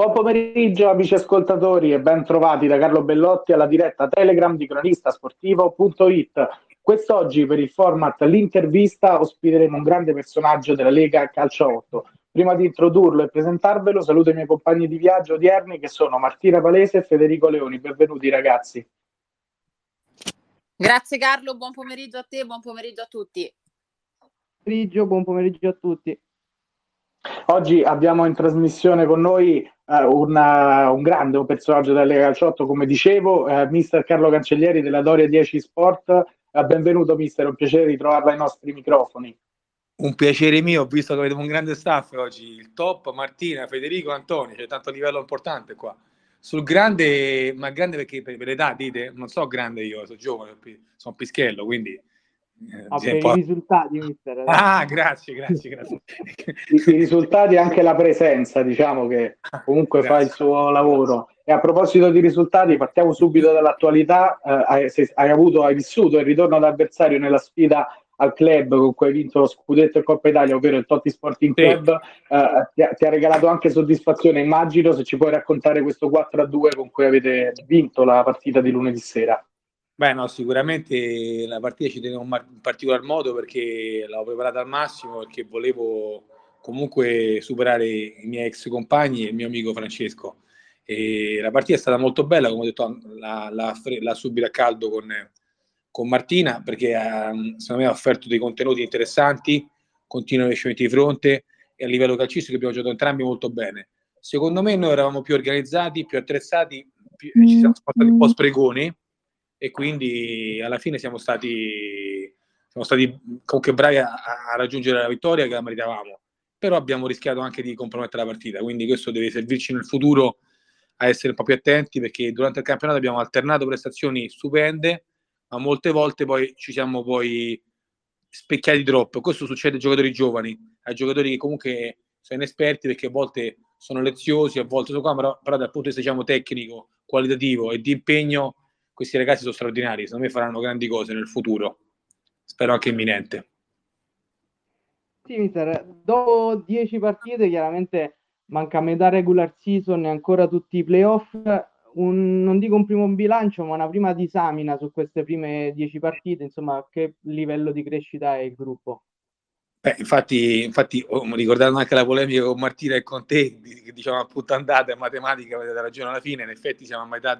Buon pomeriggio amici ascoltatori e ben trovati da Carlo Bellotti alla diretta Telegram di cronistasportivo.it. Quest'oggi per il format l'intervista ospiteremo un grande personaggio della Lega Calcio 8. Prima di introdurlo e presentarvelo saluto i miei compagni di viaggio odierni che sono Martina Palese e Federico Leoni. Benvenuti ragazzi. Grazie Carlo, buon pomeriggio a te, buon pomeriggio a tutti. Buon pomeriggio a tutti. Oggi abbiamo in trasmissione con noi un grande personaggio della Lega Calcio 8, come dicevo, mister Carlo Cancellieri della Doria 10 Sport. Benvenuto mister, un piacere ritrovarla ai nostri microfoni. Un piacere mio, ho visto che avete un grande staff oggi, il top, Martina, Federico, Antonio, c'è tanto livello importante qua. Sul grande, ma grande perché per l'età dite? Non so grande io, sono giovane, sono pischello, quindi... i risultati mister. Grazie. I risultati e anche la presenza, diciamo che comunque fa il suo lavoro. E a proposito di risultati, partiamo subito dall'attualità. Hai vissuto il ritorno d'avversario nella sfida al club con cui hai vinto lo scudetto e Coppa Italia, ovvero il Totti Sporting Club. Ti ha regalato anche soddisfazione, immagino, se ci puoi raccontare questo 4-2 con cui avete vinto la partita di lunedì sera. Beh no, sicuramente la partita ci tenevo in particolar modo perché l'avevo preparata al massimo, perché volevo comunque superare i miei ex compagni e il mio amico Francesco. E la partita è stata molto bella, come ho detto, la subito a caldo con Martina, perché secondo me ha offerto dei contenuti interessanti, continui investimenti di fronte e a livello calcistico abbiamo giocato entrambi molto bene. Secondo me noi eravamo più organizzati, più attrezzati, ci siamo spostati un po' spregoni, e quindi alla fine siamo stati comunque bravi a raggiungere la vittoria che la meritavamo, però abbiamo rischiato anche di compromettere la partita, quindi questo deve servirci nel futuro a essere un po' più attenti, perché durante il campionato abbiamo alternato prestazioni stupende, ma molte volte poi ci siamo poi specchiati troppo. Questo succede ai giocatori giovani, ai giocatori che comunque sono inesperti, perché a volte sono leziosi, a volte sono qua, però dal punto di vista diciamo tecnico, qualitativo e di impegno questi ragazzi sono straordinari, secondo me faranno grandi cose nel futuro, spero anche imminente. Sì, mister, dopo 10 partite chiaramente manca metà regular season e ancora tutti i playoff, non dico un primo bilancio, ma una prima disamina su queste prime 10 partite, insomma, che livello di crescita è il gruppo? Beh, infatti ricordando anche la polemica con Martina e con te, che diciamo appunto andata in matematica, avete ragione alla fine, in effetti siamo a metà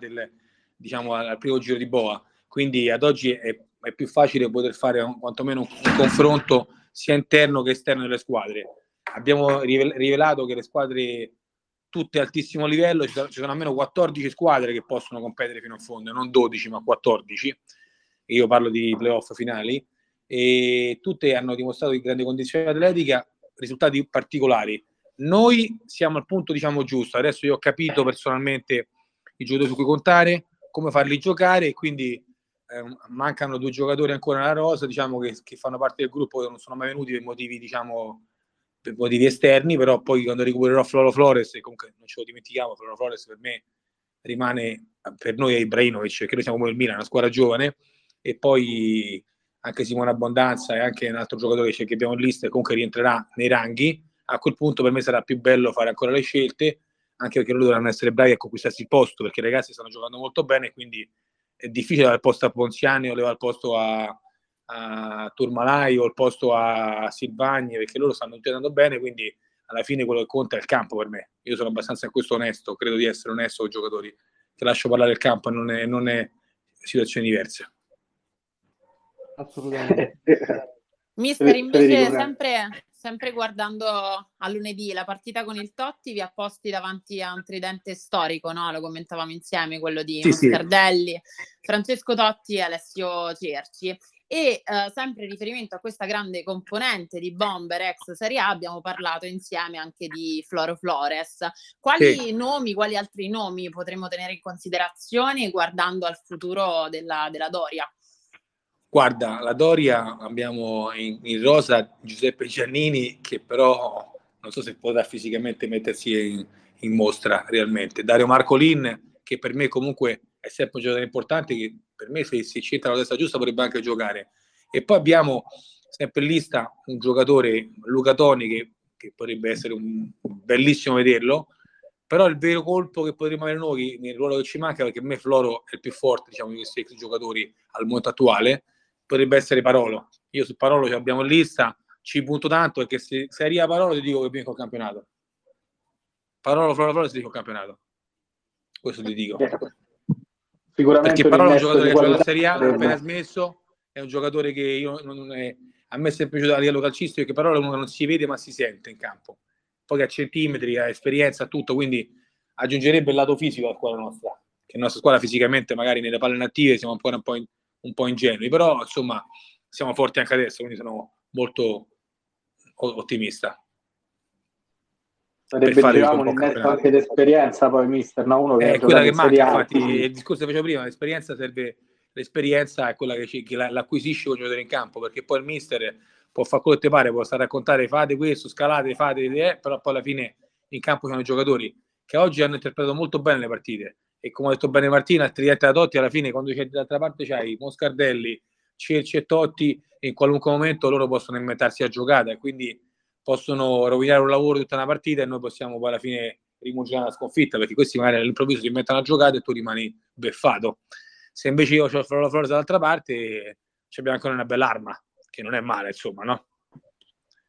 diciamo al primo giro di boa, quindi ad oggi è più facile poter fare quantomeno un confronto sia interno che esterno delle squadre. Abbiamo rivelato che le squadre tutte altissimo livello, ci sono almeno 14 squadre che possono competere fino in fondo, non 12 ma 14, io parlo di playoff finali, e tutte hanno dimostrato di grande condizione atletica, risultati particolari. Noi siamo al punto diciamo giusto, adesso io ho capito personalmente i giocatori su cui contare, come farli giocare, e quindi mancano 2 giocatori ancora nella rosa, diciamo che fanno parte del gruppo, che non sono mai venuti per motivi esterni, però poi quando recupererò Floro Flores, e comunque non ce lo dimentichiamo, Floro Flores per me rimane, per noi è Ibrahimovic, perché noi siamo come il Milan, una squadra giovane, e poi anche Simone Abbondanza e anche un altro giocatore che abbiamo in lista e comunque rientrerà nei ranghi. A quel punto per me sarà più bello fare ancora le scelte, anche perché loro dovranno essere bravi a conquistarsi il posto, perché i ragazzi stanno giocando molto bene, quindi è difficile dare il posto a Ponziani o levare il posto a Turmalai o il posto a Silvagni, perché loro stanno tutti andando bene, quindi alla fine quello che conta è il campo per me. Io sono abbastanza in questo onesto, credo di essere onesto con i giocatori, che lascio parlare il campo, non è situazioni diverse. Assolutamente. Mister, invece sempre guardando a lunedì, la partita con il Totti vi ha posti davanti a un tridente storico, no? Lo commentavamo insieme, quello di Moscardelli, Francesco Totti e Alessio Cerci. E sempre in riferimento a questa grande componente di bomber ex Serie A, abbiamo parlato insieme anche di Floro Flores. Quali altri nomi potremmo tenere in considerazione guardando al futuro della Doria? Guarda, la Doria abbiamo in rosa Giuseppe Giannini, che però non so se potrà fisicamente mettersi in mostra realmente. Dario Marcolin, che per me comunque è sempre un giocatore importante, che per me se c'entra la testa giusta potrebbe anche giocare. E poi abbiamo sempre in lista un giocatore, Luca Toni, che potrebbe essere un bellissimo vederlo, Però il vero colpo che potremmo avere noi nel ruolo che ci manca, perché a me Floro è il più forte, diciamo, di questi ex giocatori al momento attuale, potrebbe essere Parolo. Io su Parolo ci abbiamo in lista, ci punto tanto, perché se arriva Parolo ti dico che vinco il campionato. Parolo, Floro Flores, ti dico il campionato. Questo ti dico. Sicuramente, perché Parolo è un giocatore che ha giocato in Serie A, appena smesso, è un giocatore che io non è... a me è sempre piaciuto a livello calcistico, perché Parolo è uno che non si vede ma si sente in campo. Poi a centimetri, a esperienza, tutto, quindi aggiungerebbe il lato fisico alla squadra nostra, che la nostra squadra fisicamente magari nelle palle native siamo ancora un po' ingenui, però insomma siamo forti anche adesso, quindi sono molto ottimista. Sarebbe un mezzo anche d'esperienza poi, mister, no? Uno che è quella che manca, infatti il discorso che facevo prima, l'esperienza serve, l'esperienza è quella che l'acquisisce con il giocatore in campo, perché poi il mister... può fare quello che ti pare, può stare a raccontare fate questo, scalate, fate, però poi alla fine in campo sono i giocatori che oggi hanno interpretato molto bene le partite, e come ha detto bene Martina, il tridente da Totti, alla fine quando c'è dall'altra parte c'hai Moscardelli, Cerci e Totti, e in qualunque momento loro possono inventarsi la giocata e quindi possono rovinare un lavoro tutta una partita, e noi possiamo poi alla fine rimuginare la sconfitta, perché questi magari all'improvviso si inventano la giocata e tu rimani beffato. Se invece io ho la Floro dall'altra parte, abbiamo ancora una bella arma, che non è male, insomma, no?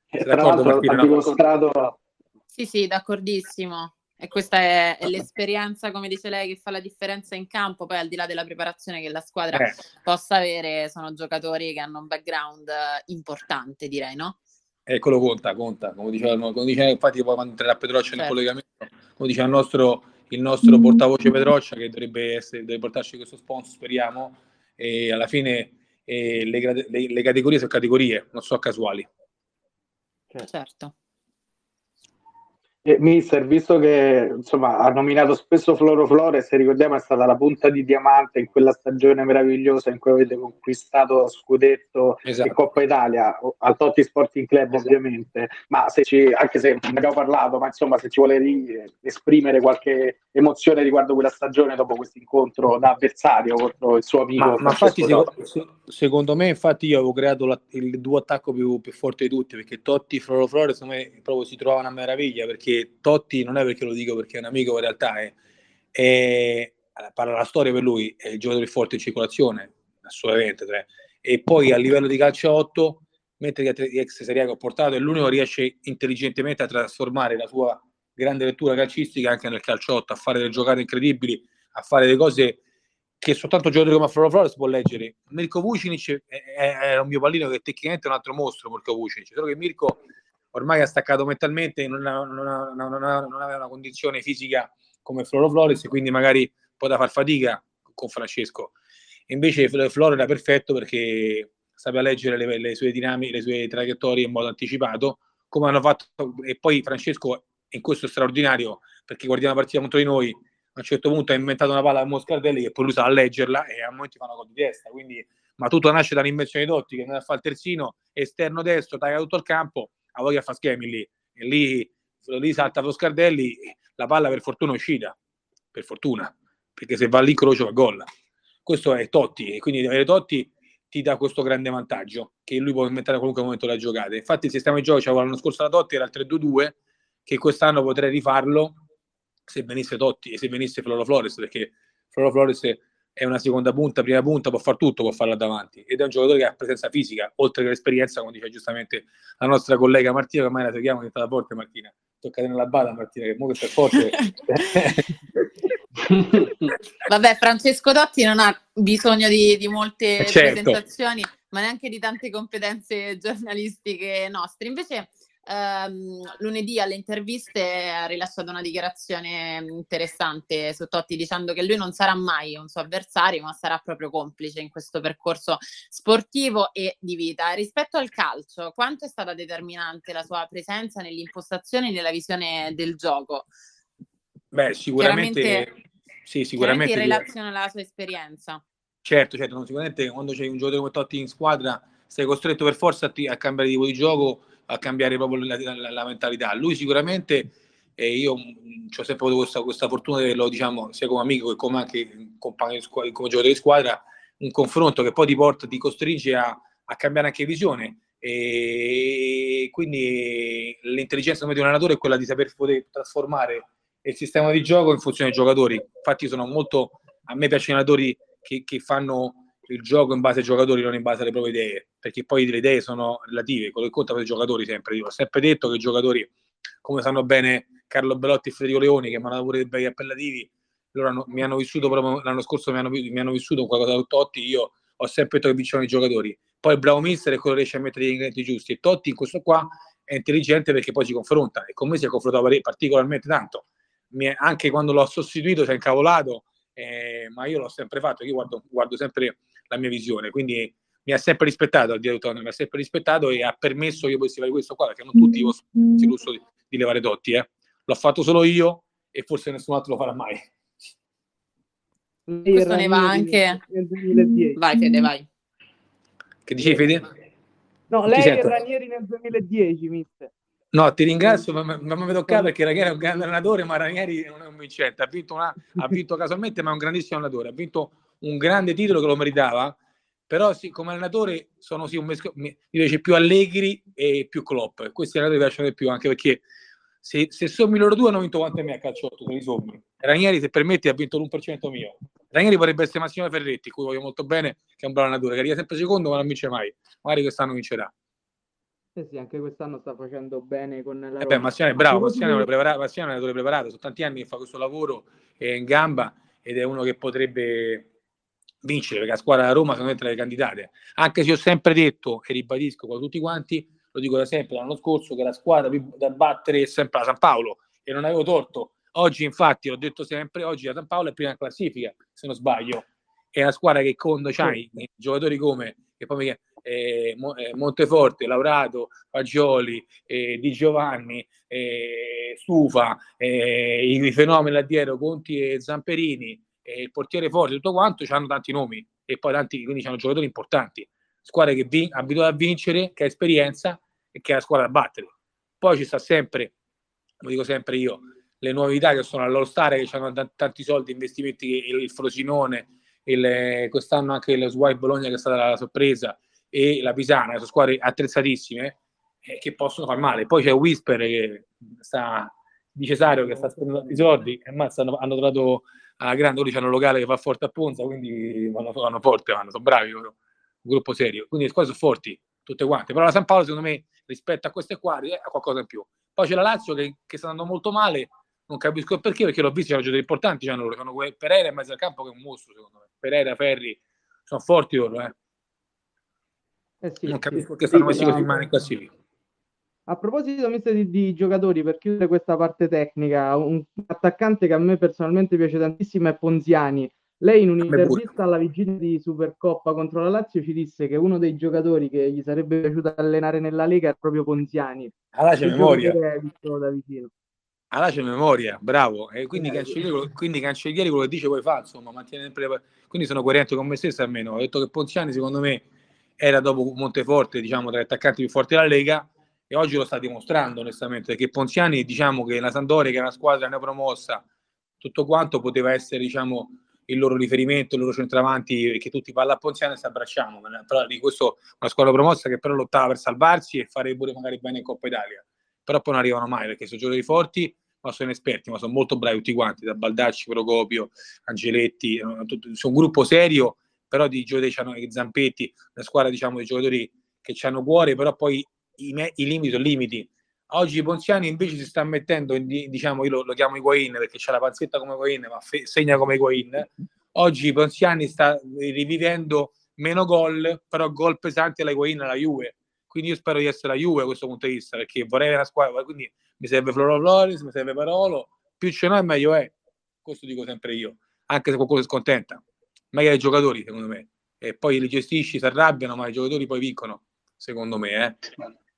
Sei d'accordo, Martina? Dimostrato... Sì, d'accordissimo. E questa è l'esperienza, come dice lei, che fa la differenza in campo. Poi, al di là della preparazione che la squadra possa avere, sono giocatori che hanno un background importante, direi, no? Quello conta. Come diceva infatti, poi quando entrerà Petroccia nel collegamento, come diceva il nostro portavoce Petroccia, che deve portarci questo sponsor, speriamo, e alla fine... E le categorie sono categorie, non so, casuali. Certo. Mister, visto che insomma ha nominato spesso Floro Flores, se ricordiamo è stata la punta di diamante in quella stagione meravigliosa in cui avete conquistato Scudetto e Coppa Italia al Totti Sporting Club, ovviamente, ma se anche se ne abbiamo parlato, ma insomma se ci vuole esprimere qualche emozione riguardo quella stagione dopo questo incontro da avversario contro il suo amico. Ma infatti secondo me, infatti io avevo creato il duo attacco più forte di tutti, perché Totti e Floro Flores secondo me proprio si trovavano a meraviglia, perché Totti non è perché lo dico, perché è un amico, in realtà parla la storia per lui, è il giocatore forte in circolazione, assolutamente. E poi a livello di calcio 8, mentre che ex Serie A che ho portato, è l'unico che riesce intelligentemente a trasformare la sua grande lettura calcistica anche nel calcio 8, a fare delle giocate incredibili, a fare delle cose che soltanto un giocatore come Floro Flores può leggere. Mirko Vucinic è un mio pallino che tecnicamente è un altro mostro, Mirko Vucinic, solo che Mirko ormai ha staccato mentalmente, non aveva una condizione fisica come Floro Flores, e quindi magari poteva far fatica con Francesco. Invece Floro era perfetto perché sapeva leggere le sue dinamiche, le sue traiettorie in modo anticipato, come hanno fatto. E poi Francesco in questo straordinario, perché guardiamo la partita contro di noi, a un certo punto ha inventato una palla a Moscardelli che poi lui sa leggerla e a momenti fa una gol di testa, quindi, ma tutto nasce dall'invenzione di Totti, che andava a fare il terzino esterno destro, taglia tutto il campo, a voglia fa schemi lì, e lì salta Moscardelli, la palla per fortuna è uscita, per fortuna, perché se va lì crocio va gol. Questo è Totti, e quindi avere Totti ti dà questo grande vantaggio, che lui può inventare a qualunque momento la giocata. Infatti il sistema di gioco, l'anno scorso la Totti era il 3-2-2, che quest'anno potrei rifarlo se venisse Totti e se venisse Floro Flores, perché Floro Flores è una seconda punta, prima punta, può far tutto, può farla davanti, ed è un giocatore che ha presenza fisica oltre che l'esperienza, come dice giustamente la nostra collega Martina, che ormai la seguiamo, che è stata forte. Martina, toccate nella bada, Martina, che comunque è forte. Vabbè, Francesco Totti non ha bisogno di molte presentazioni, ma neanche di tante competenze giornalistiche nostre. Invece lunedì alle interviste ha rilasciato una dichiarazione interessante su Totti, dicendo che lui non sarà mai un suo avversario, ma sarà proprio complice in questo percorso sportivo e di vita. Rispetto al calcio, quanto è stata determinante la sua presenza nell'impostazione e nella visione del gioco? Beh, sicuramente in relazione alla sua esperienza. Certo, no, sicuramente quando c'è un giocatore come Totti in squadra sei costretto per forza a cambiare tipo di gioco, a cambiare proprio la mentalità. Lui sicuramente, io ho sempre avuto questa fortuna di averlo, diciamo, sia come amico che come anche compagno di squadra, come giocatore di squadra, un confronto che poi ti costringe a cambiare anche visione, e quindi l'intelligenza di un allenatore è quella di saper poter trasformare il sistema di gioco in funzione dei giocatori. Infatti sono molto, a me piacciono i allenatori che fanno il gioco in base ai giocatori, non in base alle proprie idee, perché poi le idee sono relative, quello che conta per i giocatori sempre. Io ho sempre detto che i giocatori, come sanno bene Carlo Bellotti e Federico Leoni, che mi hanno pure dei bei appellativi, loro mi hanno vissuto proprio l'anno scorso, mi hanno vissuto qualcosa da Totti. Io ho sempre detto che vincevano i giocatori, poi il bravo mister è quello che riesce a mettere gli ingredienti giusti, e Totti in questo qua è intelligente perché poi si confronta, e con me si è confrontato particolarmente tanto, anche quando l'ho sostituito si è incavolato, ma io l'ho sempre fatto, io guardo sempre la mia visione, quindi mi ha sempre rispettato, al di là di tutto, mi ha sempre rispettato e ha permesso che io potessi fare questo qua, perché non tutti possono il lusso di levare Totti, l'ho fatto solo io e forse nessun altro lo farà mai. Questo ne va anche nel 2010. Vai Fede, vai. Che dicevi Fede? No, lei è Ranieri nel 2010, mister. No, ti ringrazio, ma non mi tocca perché Ranieri è un grande allenatore, ma Ranieri non è un vincente, ha vinto casualmente, ma è un grandissimo allenatore, ha vinto un grande titolo che lo meritava, però sì, come allenatore sono sì un mesco, mi piace più Allegri e più Klopp, questi allenatori piacciono di più, anche perché se sommi loro due hanno vinto quanto me a calciotto, se li sommi. Ranieri, se permetti, ha vinto l'1% mio. Ranieri vorrebbe essere Massimo Ferretti, cui voglio molto bene, che è un bravo allenatore, che arriva sempre secondo ma non vince mai, magari quest'anno vincerà. Sì, anche quest'anno sta facendo bene con la Roma. Massimo è bravo, Massimo è un allenatore preparato, sono tanti anni che fa questo lavoro, è in gamba ed è uno che potrebbe vincere, perché la squadra della Roma sono tra le candidate, anche se ho sempre detto e ribadisco con tutti quanti, lo dico da sempre l'anno scorso, che la squadra da battere è sempre la San Paolo, e non avevo torto. Oggi infatti l'ho detto sempre, oggi la San Paolo è prima in classifica, se non sbaglio, è una squadra che con c'hai giocatori come Monteforte, Laurato, Fagioli, Di Giovanni, Stufa, i fenomeni là dietro, Conti e Zamperini, il portiere forte, tutto quanto, hanno tanti nomi e poi tanti, quindi hanno giocatori importanti, squadra che abituata a vincere, che ha esperienza e che è la squadra da battere. Poi ci sta sempre, lo dico sempre io, le novità che sono all'All Star, che hanno tanti soldi, investimenti, il Frosinone, quest'anno anche lo Swipe Bologna che è stata la sorpresa, e la Pisana, che sono squadre attrezzatissime che possono far male. Poi c'è Whisper che sta di Cesario che sta spendendo i soldi e ammazza, hanno trovato a Grande, lì c'è un locale che fa forte a Ponza, quindi vanno forte, sono bravi loro, un gruppo serio, quindi le squadre sono forti tutte quante, però la San Paolo secondo me rispetto a queste quadre ha qualcosa in più. Poi c'è la Lazio che sta andando molto male, non capisco il perché l'ho visto, c'erano giocatori importanti, c'hanno Pereira in mezzo al campo che è un mostro secondo me, Pereira, Ferri, sono forti loro, sì, non capisco perché stanno messi così male in classifica. A proposito di giocatori, per chiudere questa parte tecnica, un attaccante che a me personalmente piace tantissimo è Ponziani. Lei in un'intervista alla vigilia di Supercoppa contro la Lazio ci disse che uno dei giocatori che gli sarebbe piaciuto allenare nella Lega è proprio Ponziani. Allora c'è memoria. Bravo. E quindi Cancellieri quello che dice poi fa, insomma, mantiene sempre quindi sono coerente con me stesso almeno. Ho detto che Ponziani secondo me era dopo Monteforte, diciamo, tra gli attaccanti più forti della Lega, e oggi lo sta dimostrando onestamente, che Ponziani, diciamo che la Sampdoria, che è una squadra neopromossa, tutto quanto, poteva essere, diciamo, il loro riferimento, il loro centravanti, che tutti parla a Ponziani e si abbracciamo, però di questo una squadra promossa che però lottava per salvarsi e fare pure magari bene in Coppa Italia, però poi non arrivano mai perché sono giocatori forti, ma sono esperti, ma sono molto bravi tutti quanti, da Baldacci, Procopio, Angeletti, sono un gruppo serio, però di giocatori c'hanno i Zampetti, una squadra, diciamo, di giocatori che c'hanno cuore, però poi i limiti sono limiti. Oggi Ponziani invece si sta mettendo, diciamo, io lo chiamo Higuain perché c'ha la panzetta come Higuain, ma segna come Higuain. Oggi Ponziani sta rivivendo meno gol, però gol pesanti alla Higuain, alla Juve. Quindi io spero di essere la Juve a questo punto di vista, perché vorrei una squadra, quindi mi serve Floro Flores, mi serve Parolo, più ce n'è meglio è. Questo dico sempre io, anche se qualcuno si scontenta. Meglio i giocatori, secondo me. E poi li gestisci, si arrabbiano, ma i giocatori poi vincono, secondo me,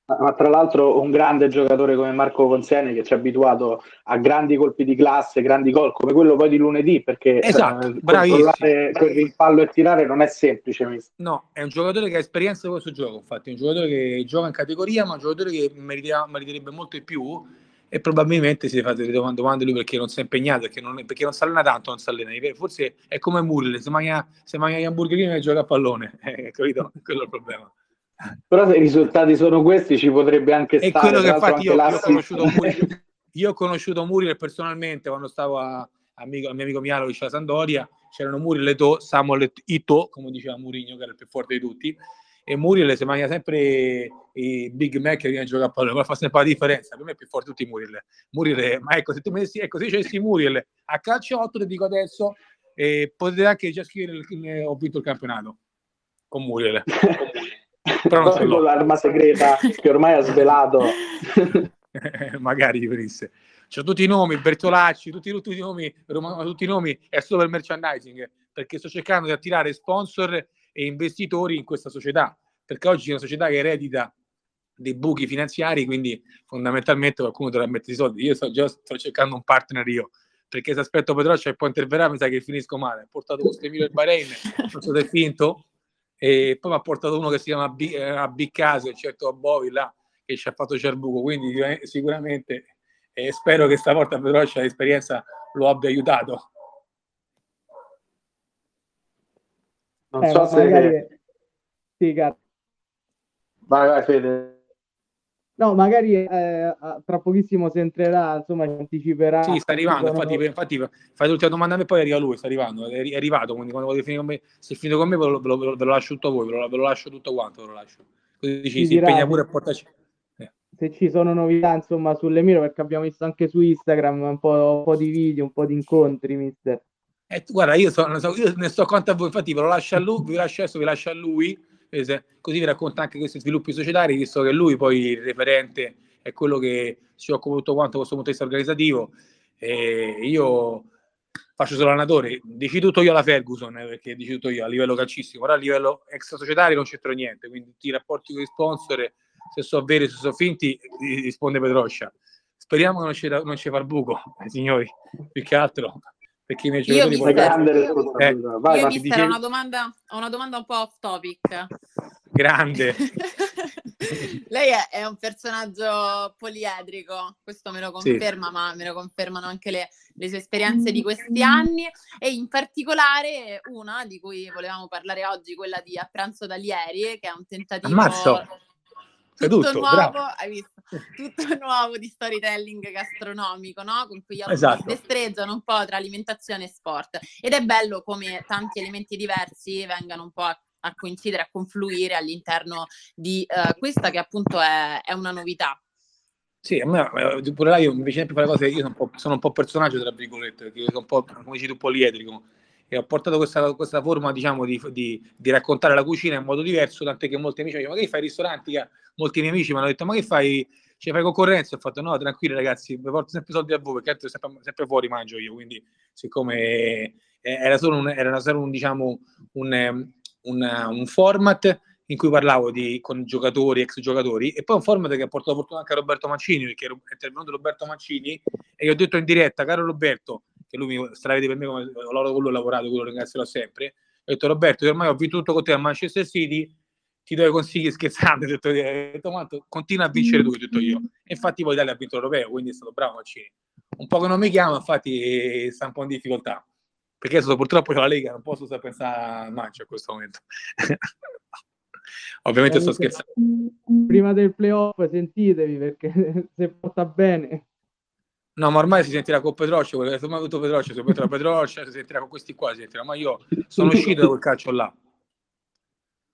Ma tra l'altro un grande giocatore come Marco Ponziani, che ci ha abituato a grandi colpi di classe, grandi gol come quello poi di lunedì, perché esatto, controllare quel rimpallo e tirare non è semplice, no, è un giocatore che ha esperienza di questo gioco, infatti è un giocatore che gioca in categoria, ma un giocatore che meriterebbe molto di più, e probabilmente si fa delle domande lui perché non si è impegnato, perché non si allena tanto, non si allena, forse è come Muriel, se mangia gli hamburgerini e gioca a pallone, capito? Quello è il problema. Però se i risultati sono questi ci potrebbe anche stare. È quello che infatti io ho conosciuto Io ho conosciuto Muriel personalmente quando stavo a mio amico Mialovic alla Sampdoria. C'erano Muriel, Eto'o, Samuel Eto'o, come diceva Mourinho, che era il più forte di tutti, e Muriel si mangia sempre i Big Mac che viene a giocare a pallone, ma fa sempre la differenza. Per me è più forte tutti Muriel. Ma ecco, se tu mi dici, ecco, se dicessi Muriel a calcio 8, ti dico adesso, potete anche già scrivere ho vinto il campionato con Muriel. Però non so, l'arma segreta che ormai ha svelato. Magari gli venisse. C'ho tutti i nomi, Bertolacci, tutti i nomi, Roma, tutti i nomi. È solo per merchandising, perché sto cercando di attirare sponsor e investitori in questa società, perché oggi è una società che eredita dei buchi finanziari, quindi fondamentalmente qualcuno dovrà mettere i soldi. Io sto cercando un partner io, perché se aspetto Petroccia e poi interverrà mi sa che finisco male. Ho portato questo Emilio del Bahrain, non so se è finto, e poi mi ha portato uno che si chiama Abiccaso, il certo Abovi là, che ci ha fatto Cerbuco, quindi sicuramente spero che stavolta Petroccia l'esperienza lo abbia aiutato. Non so se magari... Sì, Carlo. Vai, Fede. No, magari tra pochissimo si entrerà, insomma, ci anticiperà. Sì, sta arrivando, infatti fate l'ultima domanda a me, poi arriva lui, sta arrivando, è arrivato, quindi quando volete finire con me, se finito con me ve lo lascio tutto a voi, ve lo lascio tutto quanto, ve lo lascio. Così si impegna pure a portarci. Se ci sono novità, insomma, sull'Emiro, perché abbiamo visto anche su Instagram un po' di video, un po' di incontri, mister. Guarda, io ne sto conto a voi, infatti ve lo lascio a lui, vi lascio a lui, così vi racconta anche questi sviluppi societari, visto che lui poi il referente è quello che si occupa tutto quanto questo punto di vista organizzativo. E io faccio solo allenatore, dici tutto io alla Ferguson, perché dici tutto io a livello calcistico, però a livello extra societario non c'entro niente, quindi tutti i rapporti con gli sponsor, se sono veri, se sono finti, risponde Petroccia. Speriamo che non ci fa il buco, signori, più che altro. Perché ho una domanda un po' off topic. Grande. Lei è un personaggio poliedrico, questo me lo conferma, sì. Ma me lo confermano anche le sue esperienze di questi anni, e in particolare una di cui volevamo parlare oggi, quella di A Pranzo da Lieri, che è un tentativo... Ammazzo. Tutto nuovo, bravo. Hai visto? Tutto nuovo di storytelling gastronomico, no? Con cui gli alunni si destreggiano un po' tra alimentazione e sport. Ed è bello come tanti elementi diversi vengano un po' a coincidere, a confluire all'interno di questa che appunto è una novità. Sì, a me pure là io invece sempre fare cose, io sono un po' personaggio, tra virgolette, perché sono un po', come dici tu, poliedrico. E ho portato questa forma, diciamo, di raccontare la cucina in modo diverso, tant'è che molti amici mi dicono, ma che fai ristoranti? Molti miei amici mi hanno detto, ma che fai? Cioè, fai concorrenza? Ho fatto, no, tranquilli ragazzi, vi porto sempre soldi a voi, perché altro sempre fuori mangio io, quindi siccome era solo un diciamo, un format in cui parlavo con giocatori, ex giocatori, e poi un format che ha portato fortuna anche a Roberto Mancini, perché è intervenuto Roberto Mancini e gli ho detto in diretta, caro Roberto, che lui mi stravede per me, come con lui ho lavorato, quello ringrazierò sempre, ho detto Roberto, che ormai ho vinto tutto con te a Manchester City, ti do i consigli scherzando, ho detto continua a vincere tu, ho detto io, e infatti poi l'Italia ha vinto l'Europeo, quindi è stato bravo Mancini. Un po' che non mi chiama, infatti sta un po' in difficoltà, perché adesso purtroppo c'è la Lega, non posso stare a pensare a Mancio a questo momento. Ovviamente sto scherzando. Prima del playoff sentitevi, perché se porta bene. No, ma ormai si sentirà con Petroccia, quello che ha avuto Petroccia, se poi tra Petroccia si sentirà con questi qua, si sentirà, ma io sono uscito da quel calcio là.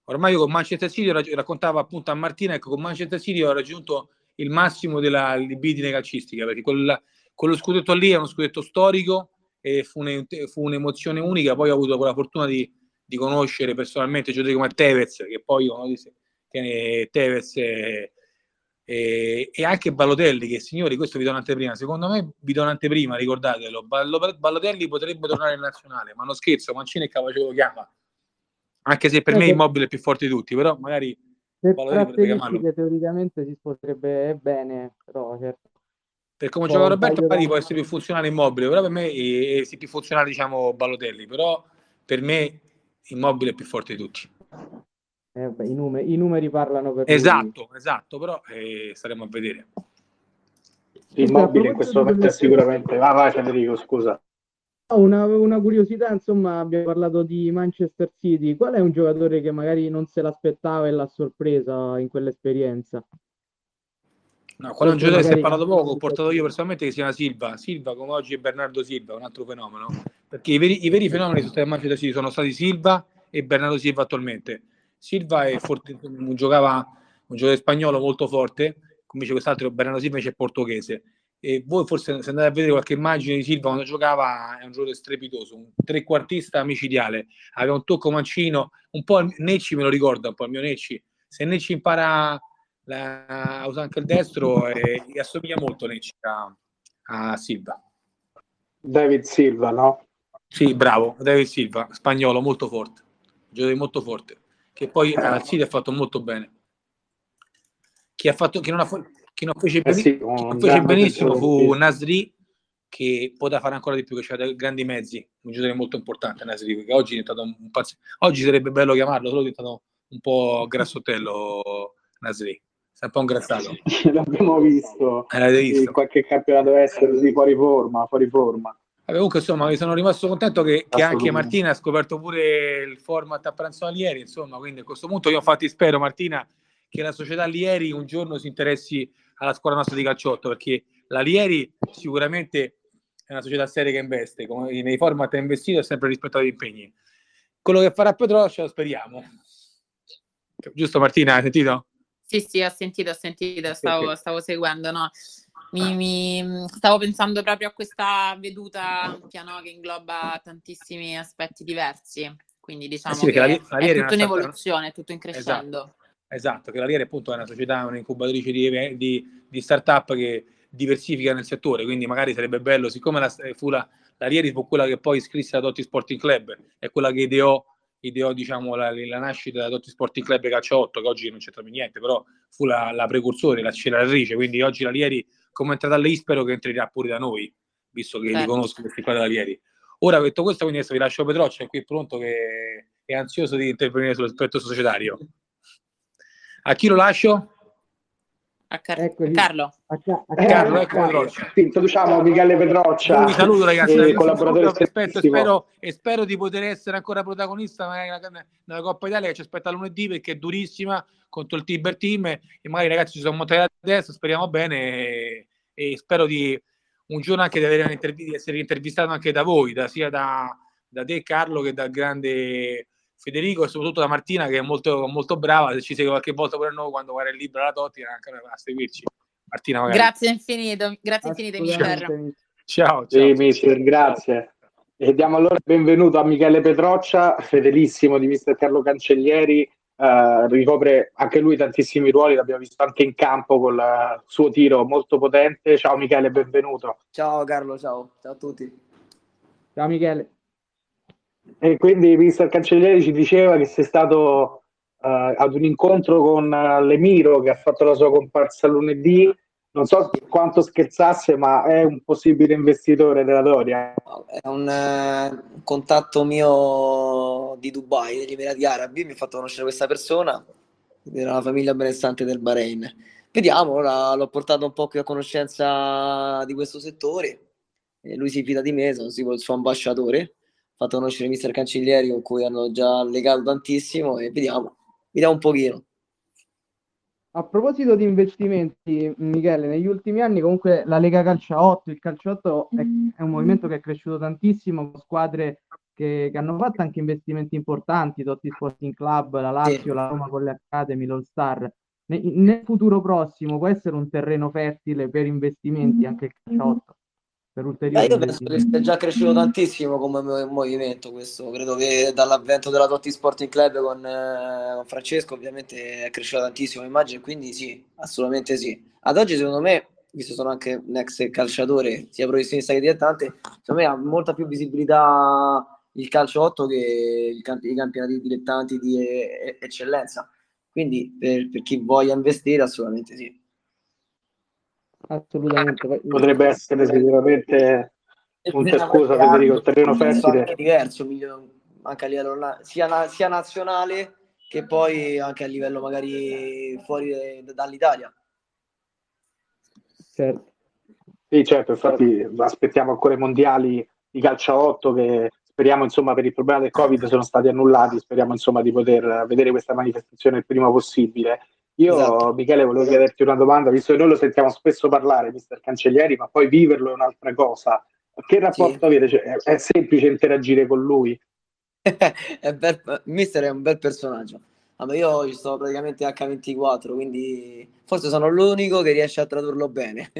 Ormai io con Manchester City raccontavo appunto a Martina, ecco, con Manchester City ho raggiunto il massimo della libidine calcistica, perché quello scudetto lì è uno scudetto storico e fu un'emozione unica. Poi ho avuto quella fortuna di conoscere personalmente giocatori come Tevez, che poi e anche Balotelli, che signori, questo vi do un'anteprima, secondo me vi do un'anteprima, ricordatelo, Balotelli potrebbe tornare in nazionale, ma non scherzo, Mancini è capace, lo chiama, anche se per me Immobile è più forte di tutti, però magari Balotelli potrebbe chiamarlo. Teoricamente si sposterebbe bene, però certo. Per come gioca Roberto magari può essere più funzionale Immobile, però per me è più funzionale, diciamo, Balotelli, però per me Immobile è più forte di tutti. I numeri parlano per esatto, però staremo a vedere. Immobile in questo momento è sicuramente... Vai Federico, scusa. Una curiosità, insomma, abbiamo parlato di Manchester City. Qual è un giocatore che magari non se l'aspettava e l'ha sorpresa in quell'esperienza? No, quando un giocatore si è parlato poco, ho portato io personalmente, che si chiama Silva, come oggi è Bernardo Silva, un altro fenomeno, perché i veri fenomeni sono stati a Manchester City, sono stati Silva e Bernardo Silva attualmente. Silva è forte, giocava un giocatore spagnolo molto forte, invece quest'altro Bernardo Silva invece è portoghese, e voi forse se andate a vedere qualche immagine di Silva quando giocava, è un giocatore strepitoso, un trequartista micidiale, aveva un tocco mancino, un po' Necci me lo ricorda, un po' il mio Necci, se Necci impara a usare anche il destro, e assomiglia molto Necci a Silva. David Silva, no? Sì, bravo, David Silva, spagnolo, molto forte, giocatore molto forte, che poi al City ha fatto molto bene. Chi non fece benissimo fu Nasri, che poteva fare ancora di più, che c'era grandi mezzi, un giocatore molto importante Nasri, che oggi è diventato un pazzo. Oggi sarebbe bello chiamarlo, solo è diventato un po' grassottello Nasri, sta un po' ingrassato. L'abbiamo visto, in qualche campionato estero di fuori forma. Vabbè, comunque insomma, mi sono rimasto contento che anche Martina ha scoperto pure il format a pranzo a Lieri, insomma, quindi a questo punto io infatti spero, Martina, che la società Lieri un giorno si interessi alla scuola nostra di calciotto, perché la Lieri sicuramente è una società seria che investe, nei format è investito e sempre rispettato gli impegni. Quello che farà Petroccia lo speriamo. Giusto Martina, hai sentito? Sì, ho sentito, stavo seguendo, no? Stavo pensando proprio a questa veduta ampia, no? Che ingloba tantissimi aspetti diversi, quindi diciamo che è tutta un'evoluzione, è tutto in crescendo. Esatto, che la Lieri appunto è una società, un'incubatrice di start-up che diversifica nel settore, quindi magari sarebbe bello, siccome la Lieri fu quella che poi iscrisse la Totti Sporting Club, è quella che ideò diciamo la nascita della Totti Sporting Club e Calcio 8, che oggi non c'entra più niente, però fu la precursore, l'acceleratrice, quindi oggi la Lieri, come è entrata lì, spero che entrerà pure da noi, visto che li conosco questi qua della Lieri. Ora, detto questo, quindi adesso vi lascio Petroccia, è qui pronto, che è ansioso di intervenire sull'aspetto societario. A chi lo lascio? Carlo. Carlo, ecco Petroccia. Sì, introduciamo Michele Petroccia. Vi saluto ragazzi, spero di poter essere ancora protagonista magari nella Coppa Italia, che ci aspetta lunedì, perché è durissima contro il Tiber Team, e magari ragazzi ci sono montati adesso, speriamo bene, e spero di un giorno anche di avere di essere intervistato anche da voi, sia da te Carlo, che dal grande Federico, e soprattutto da Martina, che è molto, molto brava, se ci segue qualche volta pure noi quando guarda il libro alla Totti, anche a seguirci. Martina, magari. Grazie infinito mister. Ciao. Sì, mister, grazie. E diamo allora il benvenuto a Michele Petroccia, fedelissimo di mister Carlo Cancellieri, ricopre anche lui tantissimi ruoli, l'abbiamo visto anche in campo con il suo tiro molto potente. Ciao Michele, benvenuto. Ciao Carlo, ciao a tutti. Ciao Michele. E quindi il mister Cancellieri ci diceva che sei stato ad un incontro con l'Emiro, che ha fatto la sua comparsa lunedì. Non so quanto scherzasse, ma è un possibile investitore della Doria. È un contatto mio di Dubai, degli Emirati Arabi, mi ha fatto conoscere questa persona, era una famiglia benestante del Bahrain. Vediamo, ora l'ho portato un po' più a conoscenza di questo settore, e lui si fida di me, sono il suo ambasciatore. Fatto conoscere il mister Cancellieri, con cui hanno già legato tantissimo, e vediamo un pochino. A proposito di investimenti, Michele, negli ultimi anni comunque la Lega Calcia 8, il Calcio 8 è un movimento che è cresciuto tantissimo, con squadre che hanno fatto anche investimenti importanti, Totti Sporting Club, la Lazio, sì, la Roma con le Academy, l'All Star. Nel futuro prossimo può essere un terreno fertile per investimenti anche il Calcio 8? Io penso che sia già cresciuto tantissimo come movimento questo, credo che dall'avvento della Totti Sporting Club con Francesco ovviamente è cresciuta tantissimo l'immagine, quindi sì, assolutamente sì. Ad oggi secondo me, visto sono anche un ex calciatore, sia professionista che dilettante, secondo me ha molta più visibilità il calcio 8 che i campionati dilettanti di eccellenza, quindi per chi voglia investire assolutamente sì. Assolutamente. Potrebbe essere sicuramente scusa Federico, il terreno fertile anche diverso, anche a livello sia nazionale che poi anche a livello magari fuori dall'Italia. Certo. Sì, certo, infatti aspettiamo ancora i mondiali di calcio 8 che speriamo insomma, per il problema del Covid sono stati annullati, speriamo insomma di poter vedere questa manifestazione il prima possibile. Io, esatto. Michele, volevo chiederti una domanda, visto che noi lo sentiamo spesso parlare, mister Cancellieri, ma poi viverlo è un'altra cosa. Che rapporto avete? Cioè, è semplice interagire con lui? Mister è un bel personaggio. Allora, io ci sto praticamente H24, quindi forse sono l'unico che riesce a tradurlo bene.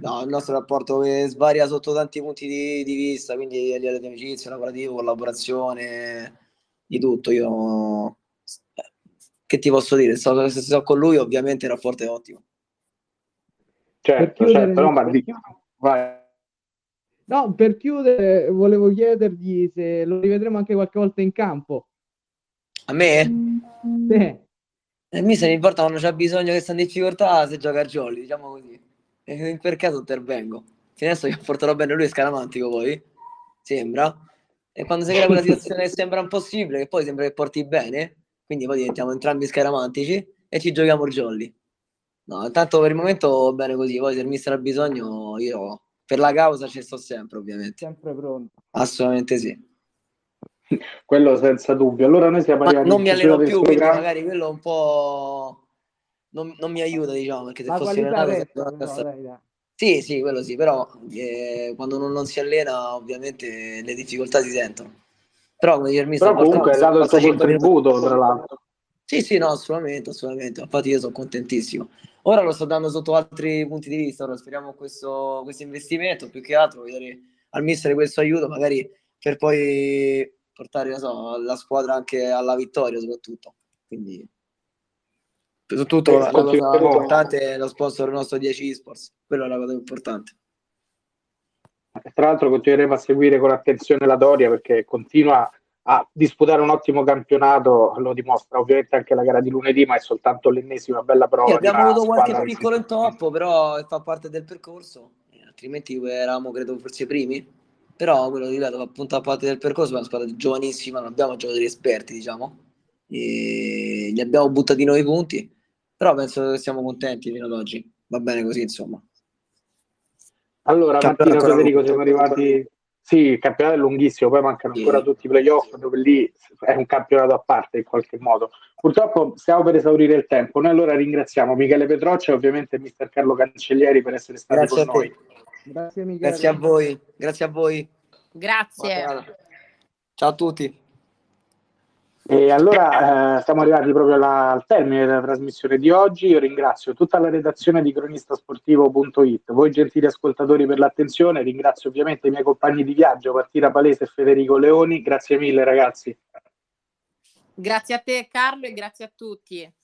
No, il nostro rapporto svaria sotto tanti punti di vista, quindi a livello di amicizia, lavorativo, collaborazione, di tutto. Io... che ti posso dire? Se sto con lui, ovviamente il rapporto è ottimo. Certo, certo, non vai. No, per chiudere volevo chiedergli se lo rivedremo anche qualche volta in campo. A me? Sì. Mi se ne importa quando c'è bisogno, che sta in difficoltà, se gioca a Jolly, diciamo così. E per caso intervengo. Fino adesso io porterò bene, lui è scaramantico poi, sembra. E quando si crea quella situazione che sembra impossibile, che poi sembra che porti bene, quindi poi diventiamo entrambi scaramantici e ci giochiamo Jolly. No, intanto per il momento va bene così, poi se il mister ha bisogno io... Per la causa ci sto sempre, ovviamente. Sempre pronto. Assolutamente sì. Quello senza dubbio. Allora noi siamo arrivati... Non mi alleno più, quindi magari quello un po'... Non mi aiuta, diciamo, perché se la fossi allenato... Sì, sì, quello sì, però quando non si allena ovviamente le difficoltà si sentono. Però, come dice il mister... Però comunque è dato il suo contributo, tra l'altro. Sì, sì, no, assolutamente, assolutamente. Infatti io sono contentissimo. Ora lo sto dando sotto altri punti di vista, ora speriamo questo investimento, più che altro vedere al mister questo aiuto, magari per poi portare la squadra anche alla vittoria soprattutto. Quindi soprattutto la cosa più importante è lo sponsor nostro 10 Sport, quella è la cosa più importante. Tra l'altro continueremo a seguire con attenzione la Doria perché continua a disputare un ottimo campionato, lo dimostra ovviamente anche la gara di lunedì, ma è soltanto l'ennesima bella prova. Abbiamo avuto qualche piccolo intoppo, però fa parte del percorso, altrimenti eravamo credo forse i primi, però quello di là appunto fa parte del percorso, è una squadra giovanissima, non abbiamo giocatori esperti diciamo, e gli abbiamo buttati noi i punti, però penso che siamo contenti fino ad oggi, va bene così insomma. Allora Martina, Federico, siamo arrivati... Sì, il campionato è lunghissimo, poi mancano ancora tutti i playoff, dove lì è un campionato a parte in qualche modo. Purtroppo stiamo per esaurire il tempo. Noi allora ringraziamo Michele Petroccia e ovviamente mister Carlo Cancellieri per essere stati con noi. Grazie Michele. Grazie a voi, grazie a voi. Grazie. Ciao a tutti. E allora siamo arrivati proprio al termine della trasmissione di oggi. Io ringrazio tutta la redazione di cronistasportivo.it, voi gentili ascoltatori per l'attenzione, ringrazio ovviamente i miei compagni di viaggio Martina Palese e Federico Leoni, grazie mille ragazzi. Grazie a te Carlo e grazie a tutti.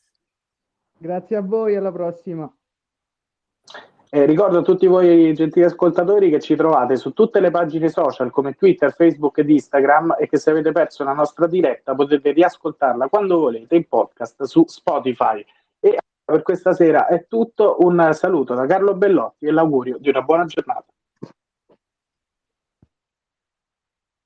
Grazie a voi, alla prossima. Ricordo a tutti voi gentili ascoltatori che ci trovate su tutte le pagine social come Twitter, Facebook ed Instagram e che se avete perso la nostra diretta potete riascoltarla quando volete in podcast su Spotify. E per questa sera è tutto, un saluto da Carlo Bellotti e l'augurio di una buona giornata.